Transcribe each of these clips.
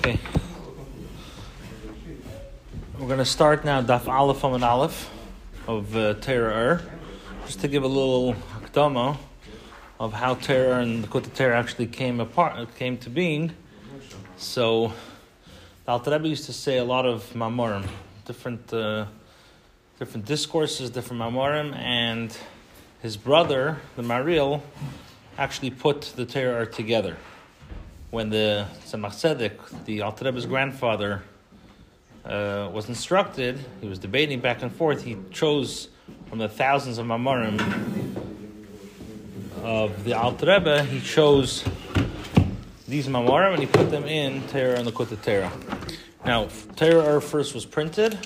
Okay. We're going to start now Daf Aleph Amud Aleph of Torah Or, just to give a little hakdama of how Torah Or and the Likutei Torah actually came to being. So, the Alter Rebbe used to say a lot of mamorim, different discourses, different mamorim, and his brother, the Maril, actually put the Torah Or together. When the Tzemach Tzedek, the Alter Rebbe's grandfather, was instructed, he was debating back and forth. He chose from the thousands of mamorim of the Alter Rebbe, he chose these mamorim and he put them in Torah and Likutei Torah. Now, Torah first was printed,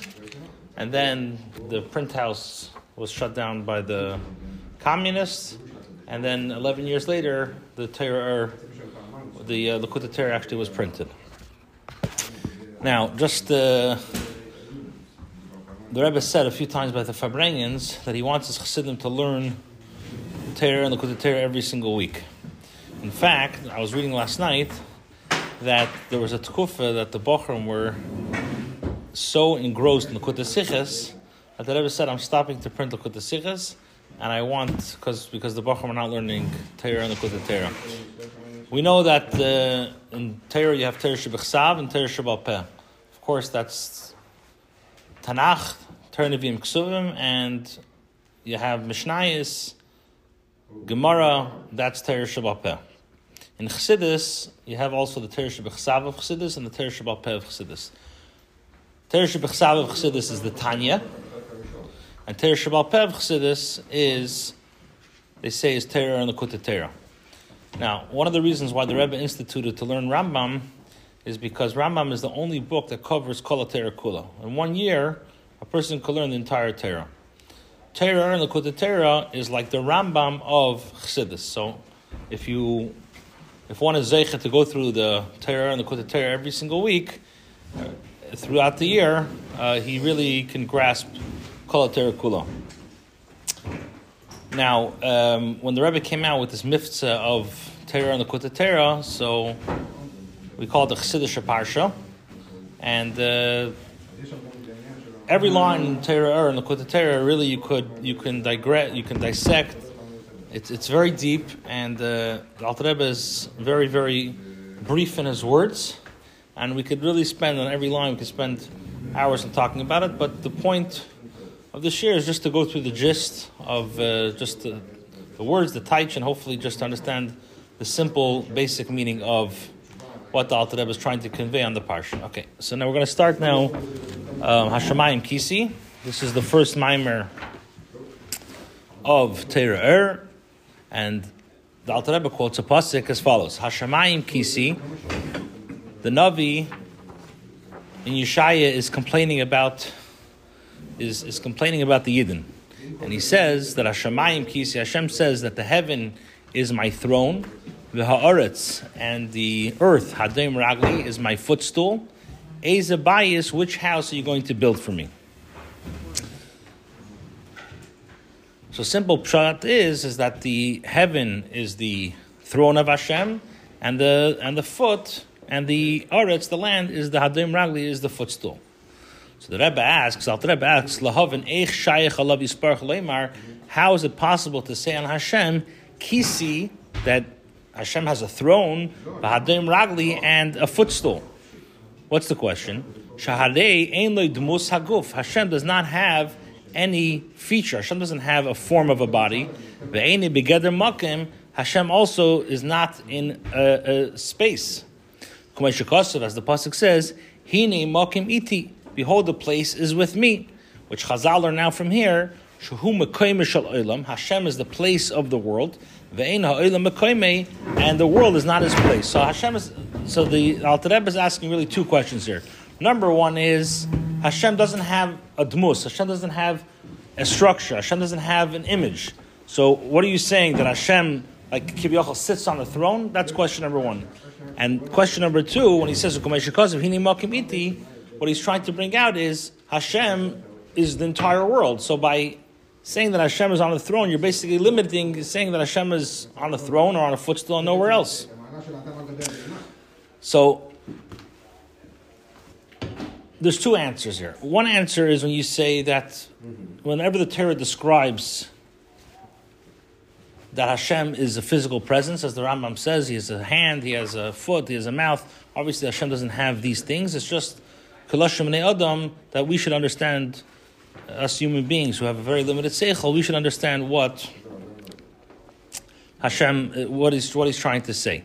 and then the print house was shut down by the communists, and then 11 years later, the Torah, the Likutei Torah actually was printed. Now, just the Rebbe said a few times by the Fabrengens that he wants his Chassidim to learn Torah and Likutei Torah every single week. In fact, I was reading last night that there was a tekufa that the Bochrim were so engrossed in Likutei Sichos that the Rebbe said, I'm stopping to print Likutei Sichos, and I want, because the Bochrim are not learning Torah and Likutei Torah. We know that in Torah you have Torah Shebechsav and Torah Shebal-Peh. Of course, that's Tanakh, Torah Nevi'im Ksuvim, and you have Mishnayos, Gemara, that's Torah Shebal-Peh. In Chassidus, you have also the Torah Shebechsav of Chassidus and the Torah Shebal-Peh of Chassidus. Torah Shebechsav of Chassidus is the Tanya, and Torah Shebal-Peh of Chassidus is, they say, is Torah and Likutei Torah. Now, one of the reasons why the Rebbe instituted to learn Rambam is because Rambam is the only book that covers Kol HaTorah Kula. In 1 year, a person could learn the entire Torah. Torah and Likutei Torah is like the Rambam of Chassidus. So, if one is zeicha to go through the Torah and Likutei Torah every single week, throughout the year, he really can grasp Kol HaTorah Kula. Now, when the Rebbe came out with this mitzvah of Torah and Likutei Torah, so we call it the Chassidish Parsha, and every line in Torah and Likutei Torah, really you can dissect. It's very deep, and the Alter Rebbe is very, very brief in his words, and we could really spend on every line. We could spend hours on talking about it, but the point of this year is just to go through the gist of just the words, the taich, and hopefully just to understand the simple, basic meaning of what the Alter Rebbe is trying to convey on the parsha. Okay, so now we're going to start now Hashemayim Kisi. This is the first maimer of Torah Or, and the Alter Rebbe quotes a pasuk as follows: Hashemayim Kisi. The Navi in Yeshaya is complaining about. Is complaining about the Yidden. And he says that Hashemayim Kisi, Hashem says that the heaven is my throne, the ha'aretz, and the earth, hadim ragli, is my footstool. Eze bayis, which house are you going to build for me? So simple pshat is that the heaven is the throne of Hashem, and the foot, and the aretz, the land, is the hadim ragli, is the footstool. So the Rebbe asks, Lahavin eich shayich alav yisparach leimar, how is it possible to say on Hashem, Kisi, that Hashem has a throne, v'hadim ragli, and a footstool? What's the question? Shaharei ein lo dmus haguf. Hashem does not have any feature. Hashem doesn't have a form of a body. Ve'eini begeder makim. Hashem also is not in a space. Kumei shekasav, as the pasuk says, hine makim iti. Behold, the place is with me, which Chazal learn now from here. Hashem is the place of the world, and the world is not his place. So Hashem is. So the Alter Rebbe is asking really two questions here. Number one is Hashem doesn't have a dmus. Hashem doesn't have a structure. Hashem doesn't have an image. So what are you saying that Hashem, like Kibyachol, sits on a throne? That's question number one. And question number two, when he says what he's trying to bring out is Hashem is the entire world. So by saying that Hashem is on the throne, you're basically limiting saying that Hashem is on a throne or on a footstool and nowhere else. So There's two answers here. One answer is when you say that whenever the Torah describes that Hashem is a physical presence, as the Rambam says, he has a hand, he has a foot, he has a mouth. Obviously Hashem doesn't have these things. It's just Kalashim Bnei Adam that we should understand, us human beings who have a very limited seichel, we should understand what Hashem, what he's trying to say.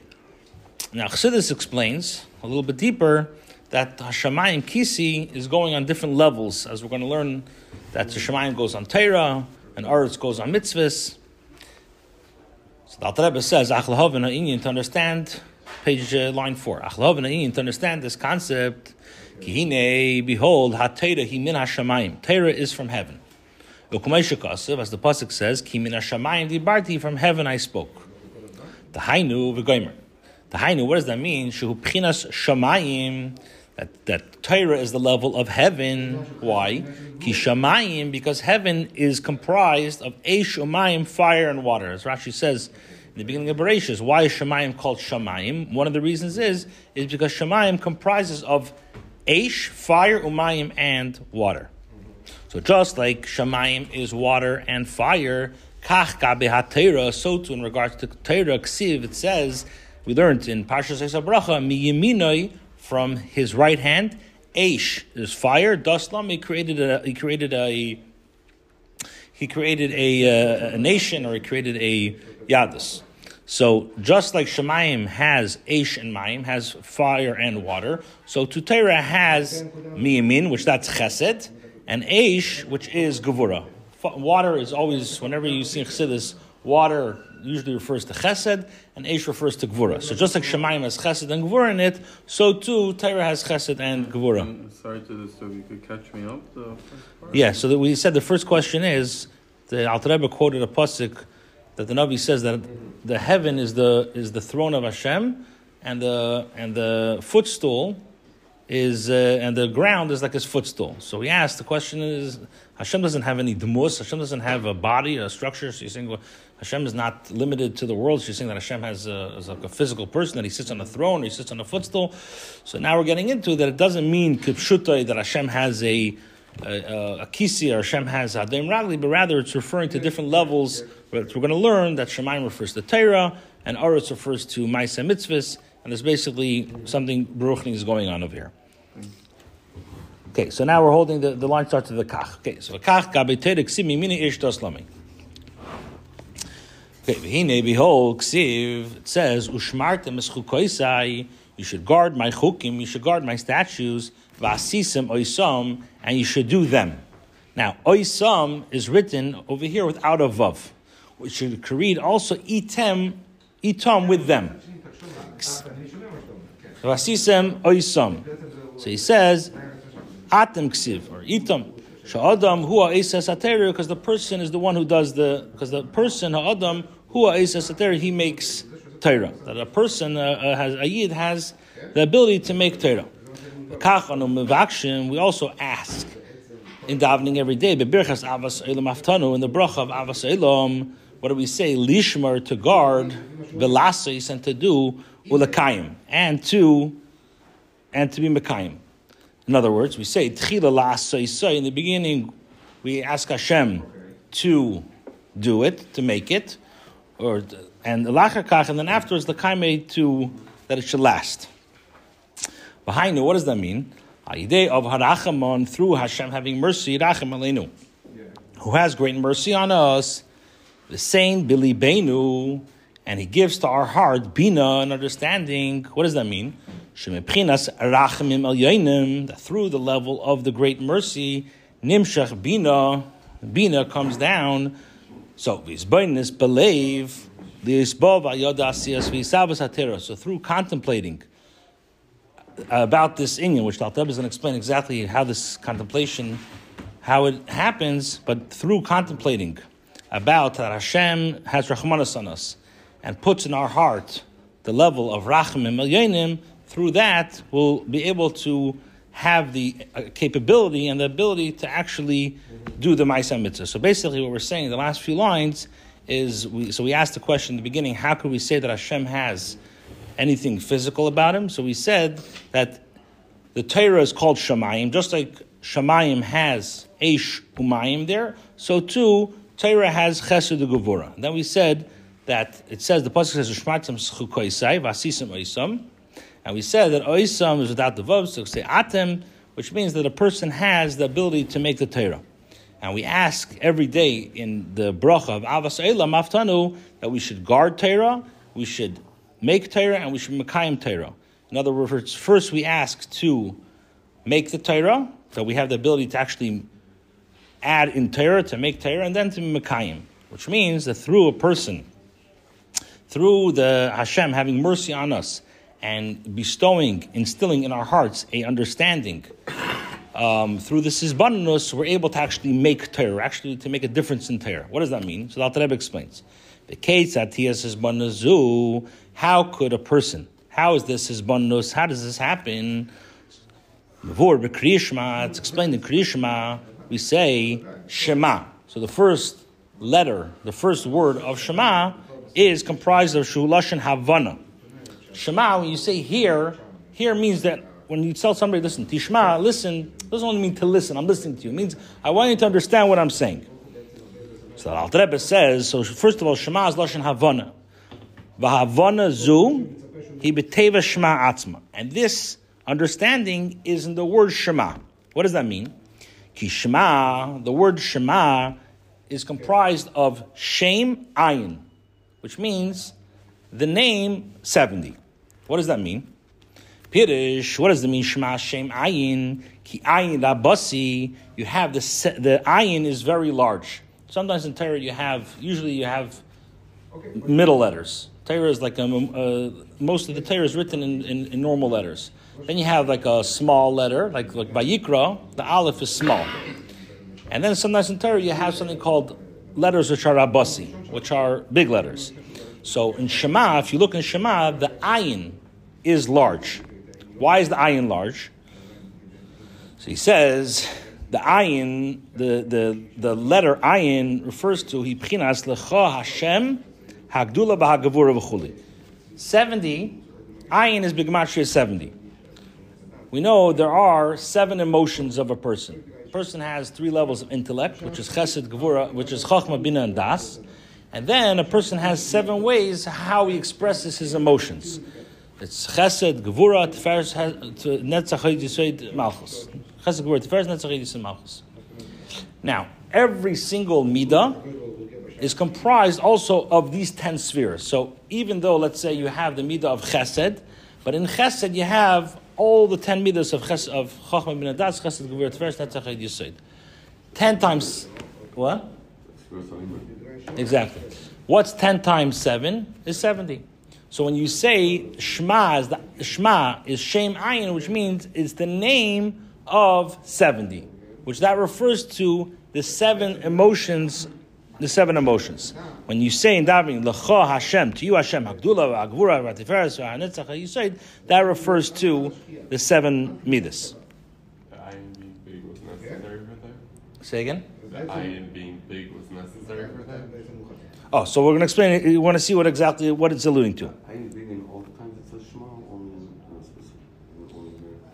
Now Chassidus explains a little bit deeper that Hashemayim Kisi is going on different levels, as we're going to learn that Hashemayim goes on Torah and Aretz goes on mitzvahs. So the Alter Rebbe says, to understand, page line 4, to understand this concept, behold, HaTeira hi min Hashemayim. Teira is from heaven. As the Pasuk says, ki min Hashemayim dibarti, from heaven I spoke. Tahainu v'goymer. Tahainu, what does that mean? Shehu pchinas Shamayim. That Torah is the level of heaven. Why? Ki shamayim, because heaven is comprised of eish umayim, fire and water. As Rashi says in the beginning of Bereshis, why is shamayim called shamayim? One of the reasons is because shamayim comprises of eish, fire, umayim, and water. So just like shamayim is water and fire, kach gabe ha-Torah, so too in regards to Torah, ksiv, it says, we learned in Parshas Esabracha, mi yeminoi, from his right hand, Aish is fire. Daslam, he created a nation, or he created a Yadus. So just like Shemayim has Aish and Mayim, has fire and water, so Tutera has Miyamin, which that's Chesed, and Aish, which is Gevura. Water is always, whenever you see Chassidus, water usually refers to Chesed, and Eish refers to Gvura. So just like Shemayim has Chesed and Gvura in it, so too Torah has Chesed and Gvura. I'm sorry to disturb you. Could catch me up? The first part? Yeah. So that we said the first question is the Alter Rebbe quoted a pasuk that the Navi says that the heaven is the throne of Hashem, and the footstool is and the ground is like his footstool. So we asked the question is, Hashem doesn't have any demus. Hashem doesn't have a body, a structure. So you're saying, well, Hashem is not limited to the world. So you're saying that Hashem is like a physical person, that he sits on a throne, or he sits on a footstool. So now we're getting into that it doesn't mean kipshutai that Hashem has a kisi, or Hashem has a daim ragli, but rather it's referring to different levels. We're going to learn that Shemayim refers to Torah, and Aretz refers to Maaseh Mitzvahs, and there's basically something Beruchni is going on over here. Okay, so now we're holding the line starts to the kach. Okay, so kach gabe teira ksiv mimini ish daslami. Okay, v'hine, behold, ksiv, it says, ushmartem es chukoisai, you should guard my chukim, you should guard my statues, v'asisem oisam, and you should do them. Now, oisam is written over here without a vav, which you could read also itam with them. V'asisem oisam. So he says, Atem ksiv or itam sha'adam huwa esas ateri, because the person is the one who does ha'adam huwa esas ateri, he makes Torah. That a person has the ability to make Torah. We also ask in davening every day bebirchas avas elam aftanu, in the bracha of avas elam, what do we say? Lishmar, to guard, velasais, and to do, ulakayim, and to be mekayim. In other words, we say, in the beginning, we ask Hashem to do it, to make it, and then afterwards, that it should last. Behind, what does that mean? Through Hashem having mercy, who has great mercy on us, the same Bili Beinu, and he gives to our heart bina and understanding. What does that mean? That through the level of the great mercy, nimshach bina comes down. So v'isbainis believe l'isbov ayodasias v'isavas hatera. So through contemplating about this inyan, which the Alter Rebbe is going to explain exactly how this contemplation, how it happens, but through contemplating about that Hashem has rachmanas on us and puts in our heart the level of rachamim elyonim. Through that, we'll be able to have the capability and the ability to actually do the Maaseh Mitzvah. So basically what we're saying in the last few lines is, we asked the question in the beginning, how could we say that Hashem has anything physical about him? So we said that The Torah is called Shamayim, just like Shamayim has Eish Umayim there, so too Torah has Chesed Gevura. Then we said that it says the pasuk says Ushmatim Schukoisai Vasisim Oisam, and we said that Oisam is without the vav, so say Atem, which means that a person has the ability to make the Torah. And we ask every day in the bracha of Avas Eilam Maftanu that we should guard Torah, we should make Torah, and we should mekayim Torah. In other words, first we ask to make the Torah, so we have the ability to actually add in Torah, to make Torah, and then to mekayim, which means that through a person, through the Hashem having mercy on us and bestowing, instilling in our hearts a understanding, through the Sizbanus, we're able to actually make Torah, actually to make a difference in Torah. What does that mean? So the Alter Rebbe explains. How could a person, how is this Sizbanus, how does this happen? It's explained in Kriya Shema, we say Shema. So the first letter, the first word of Shema is comprised of Shulashin Havana. Shema, when you say here means that when you tell somebody, listen, Tishma, listen, doesn't only mean to listen, I'm listening to you. It means, I want you to understand what I'm saying. So the Alter Rebbe says, so first of all, Shema is Lashon Havana. V'Havana zu, hi b'teva Shema atzma. And this understanding is in the word Shema. What does that mean? Ki Shema, the word Shema, is comprised of Shem Ayin, which means the name 70. What does that mean? Pirish, what does it mean? Shema Shem Ayin, Ki Ayin Rabasi. You have the Ayin is very large. Sometimes in Torah usually you have middle letters. Torah is like most of the Torah is written in normal letters. Then you have like a small letter, like Vayikra, the Aleph is small. And then sometimes in Torah you have something called letters which are Rabasi, which are big letters. So in Shema, if you look in Shema, the Ayin is large. Why is the ayin large? So he says the ayin, the letter ayin refers to hibchinas lecha Hashem hagdula b'hagavura v'chuli. 70 ayin is b'gematria 70. We know there are 7 emotions of a person. A person has 3 levels of intellect, which is chesed gevura, which is chachma bina and das, and then a person has 7 ways how he expresses his emotions. It's Chesed, Gevura, Tiferes, Netzach, Yisod, Malchus. Chesed, Gevura, Tiferes, Netzach, Yisod, Malchus. Now, every single Midah is comprised also of these 10 spheres. So, even though, let's say, you have the Midah of Chesed, but in Chesed you have all the 10 Midahs of Chesed, of Chochmah Bin Adas, Chesed, Gevura, Tiferes, Netzach, Yisod. 10 times, what? Exactly. What's 10 times 7 is 70. So when you say Shema is Shem Ayin, which means it's the name of 70, which that refers to the seven emotions. When you say in Davening L'cha Hashem, to you Hashem, Hagdula, Hagvura, V'atiferes, V'hanetzach, V'yisod, that refers to the 7 midas. The Ayin being big was necessary for that. Say again. The Ayin being big was necessary for that. Oh, so we're going to explain it. You want to see what it's alluding to.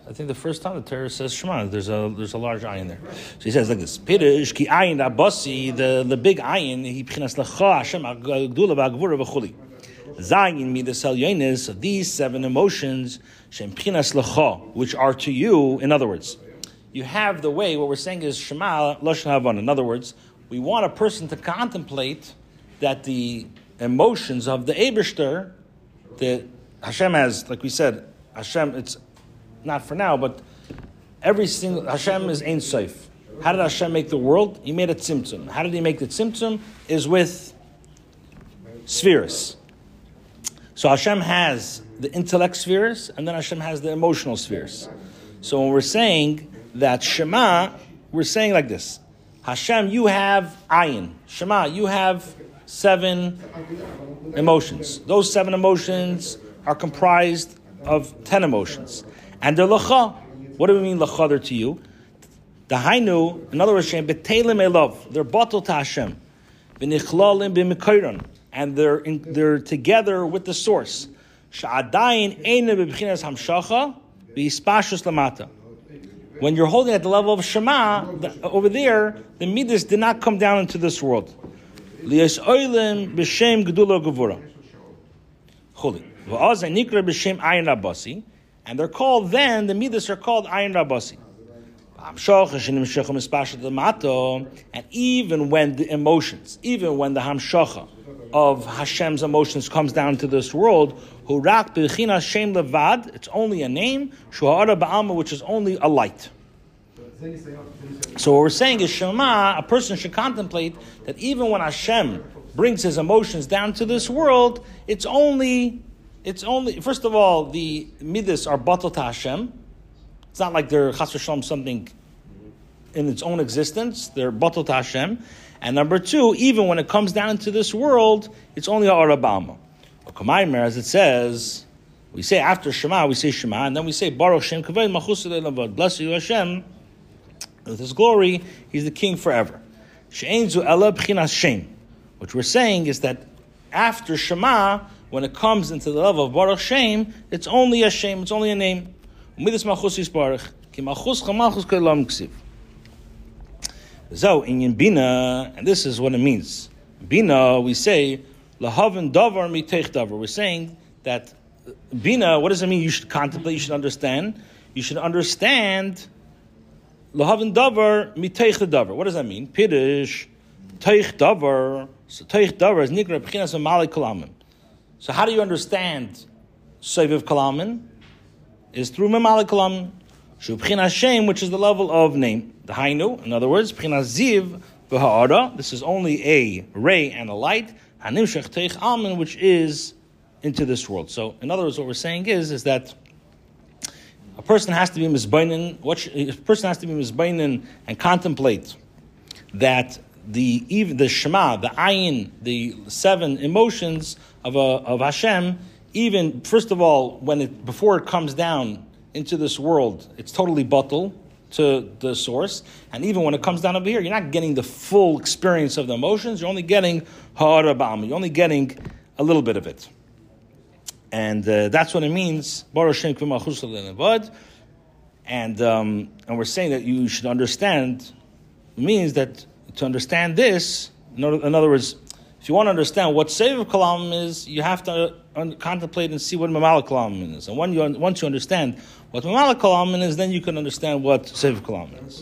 I think the first time the Torah says Shema, there's a large ayin there. So he says like this: Pirish ki ayin abasi, the big ayin. He pchinas lecha Hashem agdula v'agvura v'chuli. Zayin midas elyonis, these 7 emotions shem pchinas lecha, which are to you. In other words, you have the way. What we're saying is Shema lashon havan. In other words, we want a person to contemplate that the emotions of the Eibishter, the Hashem has, like we said, Hashem, it's not for now, but every single, Hashem is Ein Sof. How did Hashem make the world? He made a tzimtzum. How did he make the tzimtzum? Is with spheres. So Hashem has the intellect spheres, and then Hashem has the emotional spheres. So when we're saying that Shema, we're saying like this: Hashem, you have Ayin. Shema, you have 7 emotions. Those 7 emotions are comprised of 10 emotions. And they're l'cha. What do we mean l'cha? They're to you. The hainu, in other words, they're bottled to Hashem. And they're together with the source. V'ispashus lamata. When you're holding at the level of Shema, over there, the Midas did not come down into this world. Li'es oilim b'shem gedula gevura. Chuli. V'oz nikra b'shem ayin rabasi. And they're called then, the Midas are called ayin rabasi. And even when the emotions, even when the hamshacha of Hashem's emotions comes down to this world, it's only a name, which is only a light. So what we're saying is Shema, a person should contemplate that even when Hashem brings his emotions down to this world, it's only first of all, the midas are batal to Hashem. It's not like they're chas v'shalom something in its own existence. They're batal to Hashem. And number two, even when it comes down into this world, it's only ha'ara ba'alma. As it says, we say after Shema, we say Shema, and then we say Baruch Shem Kavod Malchus Le'Lavod. Bless you Hashem, with His glory, He's the King forever. She'ein zu ela b'chinas Shem. What we're saying is that after Shema, when it comes into the level of Baruch Shem, it's only a Shem, it's only a name. U'midas Malchus Yisbarach, ki Malchus Chamalchus K'olam K'siv. So in Bina, and this is what it means. Bina, we say lahavan davar mitech davar. We're saying that Bina. What does it mean? You should contemplate. You should understand. You should understand lahavan davar mitech davar. What does that mean? Pirush teich davar. So teich davar is nikra b'chinas malik kalamin. So how do you understand soviv kalamin? Is through malik kalamin. Shubchina Shem, which is the level of name. The Hainu, in other words, Bchina Ziv v'ha'ara, this is only a ray and a light, Hanimshech Teich Amen, which is into this world. So, in other words, what we're saying is that a person has to be misbainin, and contemplate that the Shema, the Ayin, the seven emotions of Hashem, even, first of all, before it comes down into this world, it's totally batal to the source. And even when it comes down over here, you're not getting the full experience of the emotions. You're only getting ha'ara ba'alma. You're only getting a little bit of it. And that's what it means. And we're saying that you should understand, means that to understand this, in other words, if you want to understand what Seviv Kalam is, you have to contemplate and see what Mamalik Kalam is. And once you understand what Mamalik Kalam is, then you can understand what Seviv Kalam is.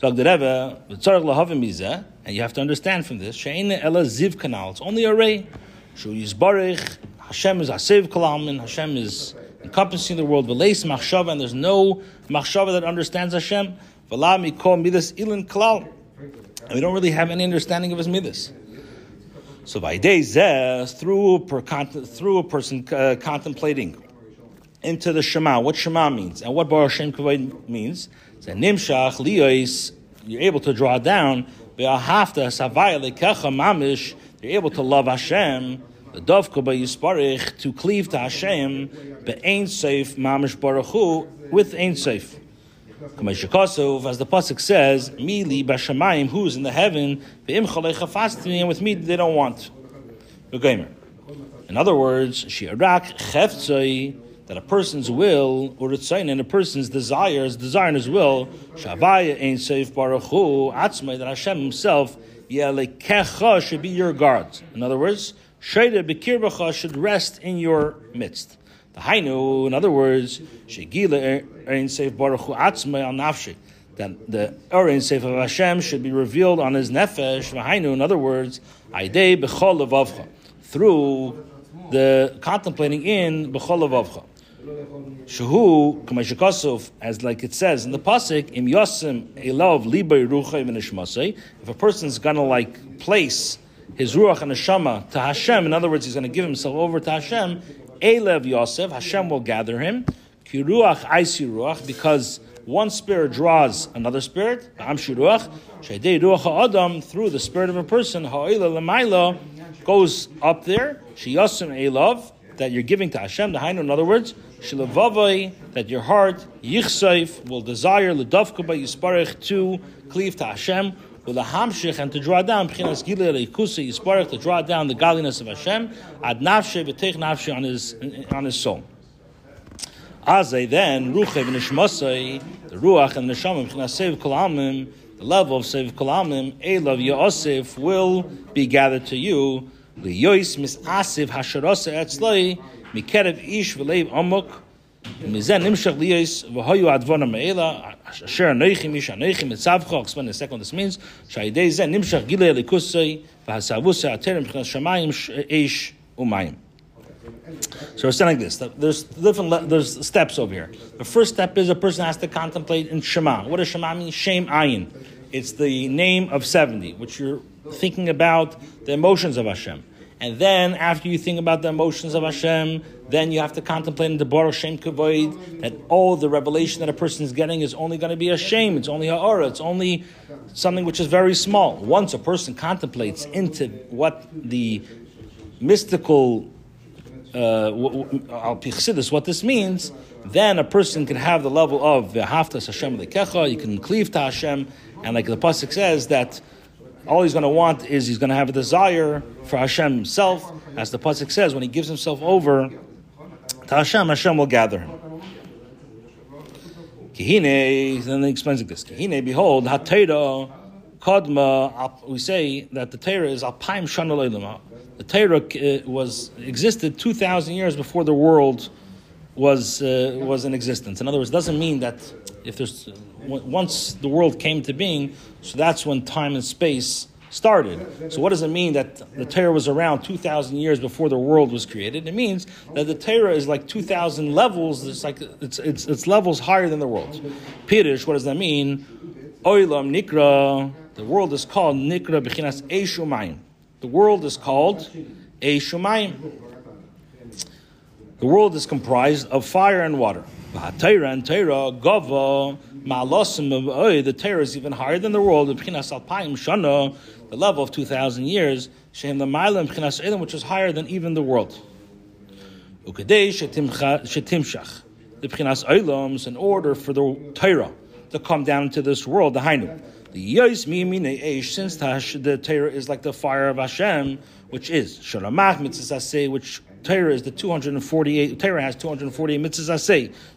So Alter Rebbe, v'tzarech lahavim mizeh, and you have to understand from this, she'ein ela ziv kanal, it's only a ray. Shu yizbarich, Hashem is Seviv Kalam, Hashem is encompassing the world, v'leis machshava, and there's no machshava that understands Hashem, v'la mikol midas ilin kalal, and we don't really have any understanding of his midas. So by day zeh, through a person contemplating into the Shema, what Shema means and what Baruch Shem Kavod means, nimshach liyos, you're able to draw down be'ahavta savaya lekecha mamish, you're able to love Hashem, the dovka ba'yisparich, to cleave to Hashem be'ein seif mamish Baruch Hu, with ein seif. As the pasuk says, "Mili b'shamayim, who's in the heaven, and with me they don't want." In other words, shi'arak cheftzoi, that a person's will or and a person's desire and his will, shavaya ein seif baruch hu atzmai, that Hashem Himself yelekecha should be your guards. In other words, shreida b'kirbacha should rest in your midst. The Hainu, in other words, Shegila Ein Seif Baruch Hu Atzmai Al Nafshi, that the Ein Seif of Hashem should be revealed on his nefesh. The Hainu, in other words, Aidei B'chol Levavcha, through the contemplating in B'chol Levavcha. Shehu Kamashikasov, as like it says in the pasuk, Im Yosim Elav Libay Rucha V'Nishmasei. If a person's gonna like place his ruach and neshama to Hashem, in other words, he's gonna give himself over to Hashem. Elev Yosef, Hashem will gather him. Ki ruach aisi ruach, because one spirit draws another spirit. Am shiruach, sheidei ruach ha'adam, through the spirit of a person. Ha'ila l'mayla goes up there. She yosem elav, that you're giving to Hashem. The Hainu, in other words, she levavai, that your heart yichseif will desire l'davka b'yisparich, to cleave to Hashem. And to draw down, the godliness of Hashem, on his soul. Azay then, Ruchev Nishmasai, the Ruach and Neshamim, Chnasev Kolamim, the level of Sev Kolamim, Elav Ya'osif will be gathered to you. Liyois Misasiv Hasharasa Etzlai, Mikerev Ish Velev Amok, Mizen Nimshach Liyois, Vahoyu Advona Meela, Asher Neichim Ish Aneichim, Etzavcho, explain in a second this means, Shaidei Zen Nimshach Gilei Likusai, Vahasavusa Aterim, Chnasemayim Ish Umayim. So we're saying like this. There's different steps over here. The first step is a person has to contemplate in Shema. What does Shema mean? Shem Ayin. It's the name of 70, which you're thinking about the emotions of Hashem. And then after you think about the emotions of Hashem, then you have to contemplate in the Baruch Shem Kavod that all the revelation that a person is getting is only going to be a shame. It's only ha'ara. It's only something which is very small. Once a person contemplates into what the mystical Al Pi Chassidus, what this means, then a person can have the level of V'Haftas Hashem Lekecha. You can cleave to Hashem, and like the pasuk says, that all he's going to want is he's going to have a desire for Hashem himself. As the pasuk says, when he gives himself over to Hashem, Hashem will gather him. Kihine, then he explains like this: Kihine, behold, HaTeira Kodma. We say that the Torah is Alpaim Shana Leilama. The Torah existed 2,000 years before the world was in existence. In other words, it doesn't mean that if there's once the world came to being, so that's when time and space started. So what does it mean that the Torah was around 2,000 years before the world was created? It means that the Torah is like 2,000 levels. It's like it's levels higher than the world. Pirush, what does that mean? Oilam Nikra. The world is called Nikra B'chinas Eish Umayim. The world is called Eshumayim. The world is comprised of fire and water. The Torah is even higher than the world. The level of 2,000 years, which is higher than even the world. In order for the Torah to come down to this world, the Hainu. Since the Torah is like the fire of Hashem, which is Shalamach Mitzvah, which Torah is the 248. Torah has 248 Mitzvah.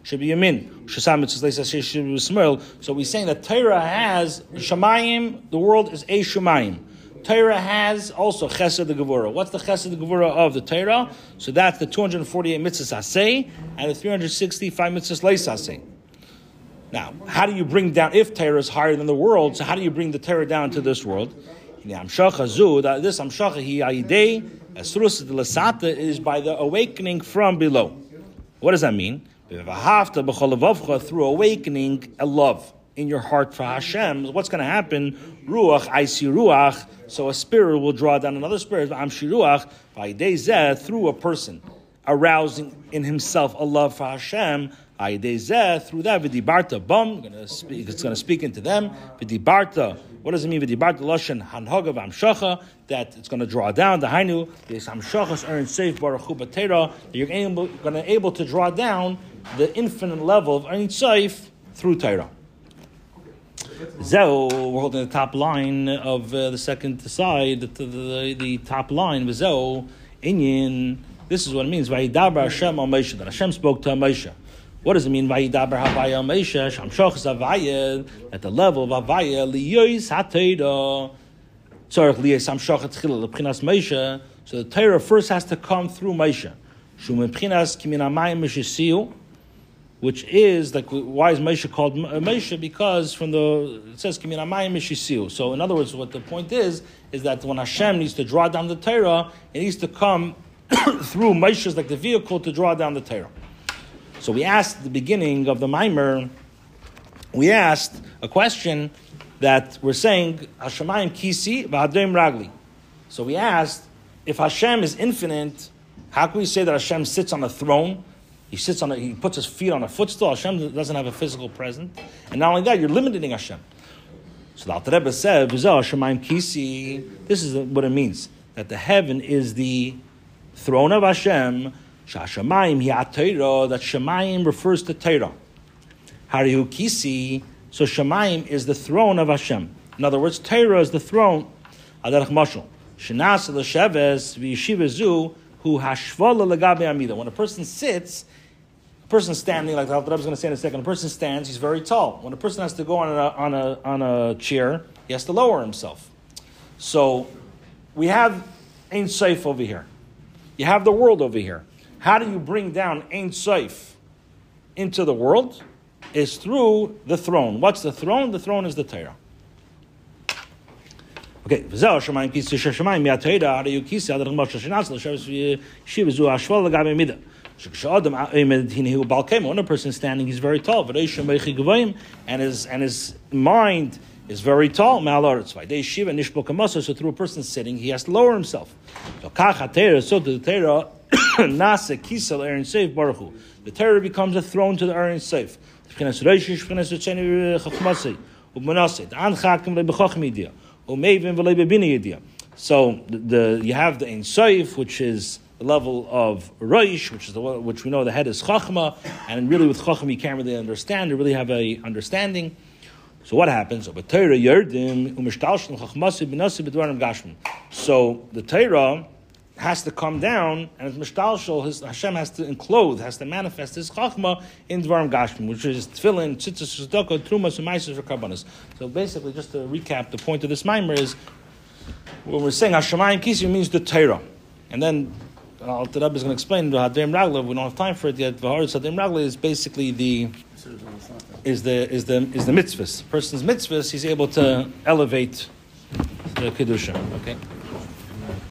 Should be Yamin. Shasam Mitzvah should be Smil. So we're saying that Torah has Shemayim. The world is a Shemayim. Torah has also Chesed the Gevurah. What's the Chesed the Gevurah of the Torah? So that's the 248 Mitzvah and the 365 Mitzvah Leisaseh. Now, how do you bring down, if Torah is higher than the world, so how do you bring the Torah down to this world? This Amshacha is by the awakening from below. What does that mean? Through awakening a love in your heart for Hashem. What's going to happen? Ruach, I see Ruach. So a spirit will draw down another spirit. Through a person arousing in himself a love for Hashem. Through that, v'dibarta bum, it's going to speak into them. V'dibarta, what does it mean? V'dibarta loshen hanhoga v'amshacha, that it's going to draw down the hainu. The amshachas are in safe baruchu b'teira. You're going to able to draw down the infinite level of ein sof through Torah. Zeo, we're holding the top line of the second side, the top line. Zeo inyan. This is what it means. V'yidaber Hashem al Moshe, that Hashem spoke to Moshe. What does it mean? At the level of Havaya, so the Torah first has to come through Moshe, which is like, why is Moshe called Moshe? Because from the it says Kimina Mayim Mishisiu. So in other words, what the point is that when Hashem needs to draw down the Torah, it needs to come through Moshe as like the vehicle to draw down the Torah. So we asked at the beginning of the Maimer, we asked a question that we're saying, Hashemayim kisi v'hadoim ragli. So we asked, if Hashem is infinite, how can we say that Hashem sits on a throne? He puts his feet on a footstool. Hashem doesn't have a physical presence. And not only that, you're limiting Hashem. So the Alter Rebbe said, Hashemayim kisi, this is what it means, that the heaven is the throne of Hashem. Shashamayim hi'atayra, that Shemayim refers to Torah. Harihu kisi, so Shemayim is the throne of Hashem. In other words, Torah is the throne. Adarach mashal. Shenas l'sheves v'yeshivezu hu hashvala l'gabe amida. When a person sits, person standing, like the Alter Rebbe is going to say in a second, a person stands, he's very tall. When a person has to go on a chair, he has to lower himself. So we have Ein Sof over here. You have the world over here. How do you bring down Ein Sof into the world? Is through the throne. What's the throne? The throne is the Torah. Okay. When a person is standing, he's very tall. And his mind is very tall. So through a person sitting, he has to lower himself. The Torah becomes a throne to the Ein Sof. So you have the Ein Sof, which is the level of Reish, which we know the head is Chachma, and really with Chachma you can't really understand. You really have a understanding. So what happens? So the Torah has to come down, and it's mishtalshel, Hashem has to enclose, has to manifest his chachma in dvarim gashmim, which is tefillin, tzitzis, tzedakah, trumas, u'maisos, or karbanos. So basically, just to recap, the point of this mimer is, when we're saying Hashemayim Kisiyim means the Torah. And then, Alter Rebbe is going to explain, the Hadrim Ragla, we don't have time for it yet, V'haaretz Hadrim Ragla is basically the mitzvahs. A person's mitzvahs, he's able to elevate the Kedusha, okay?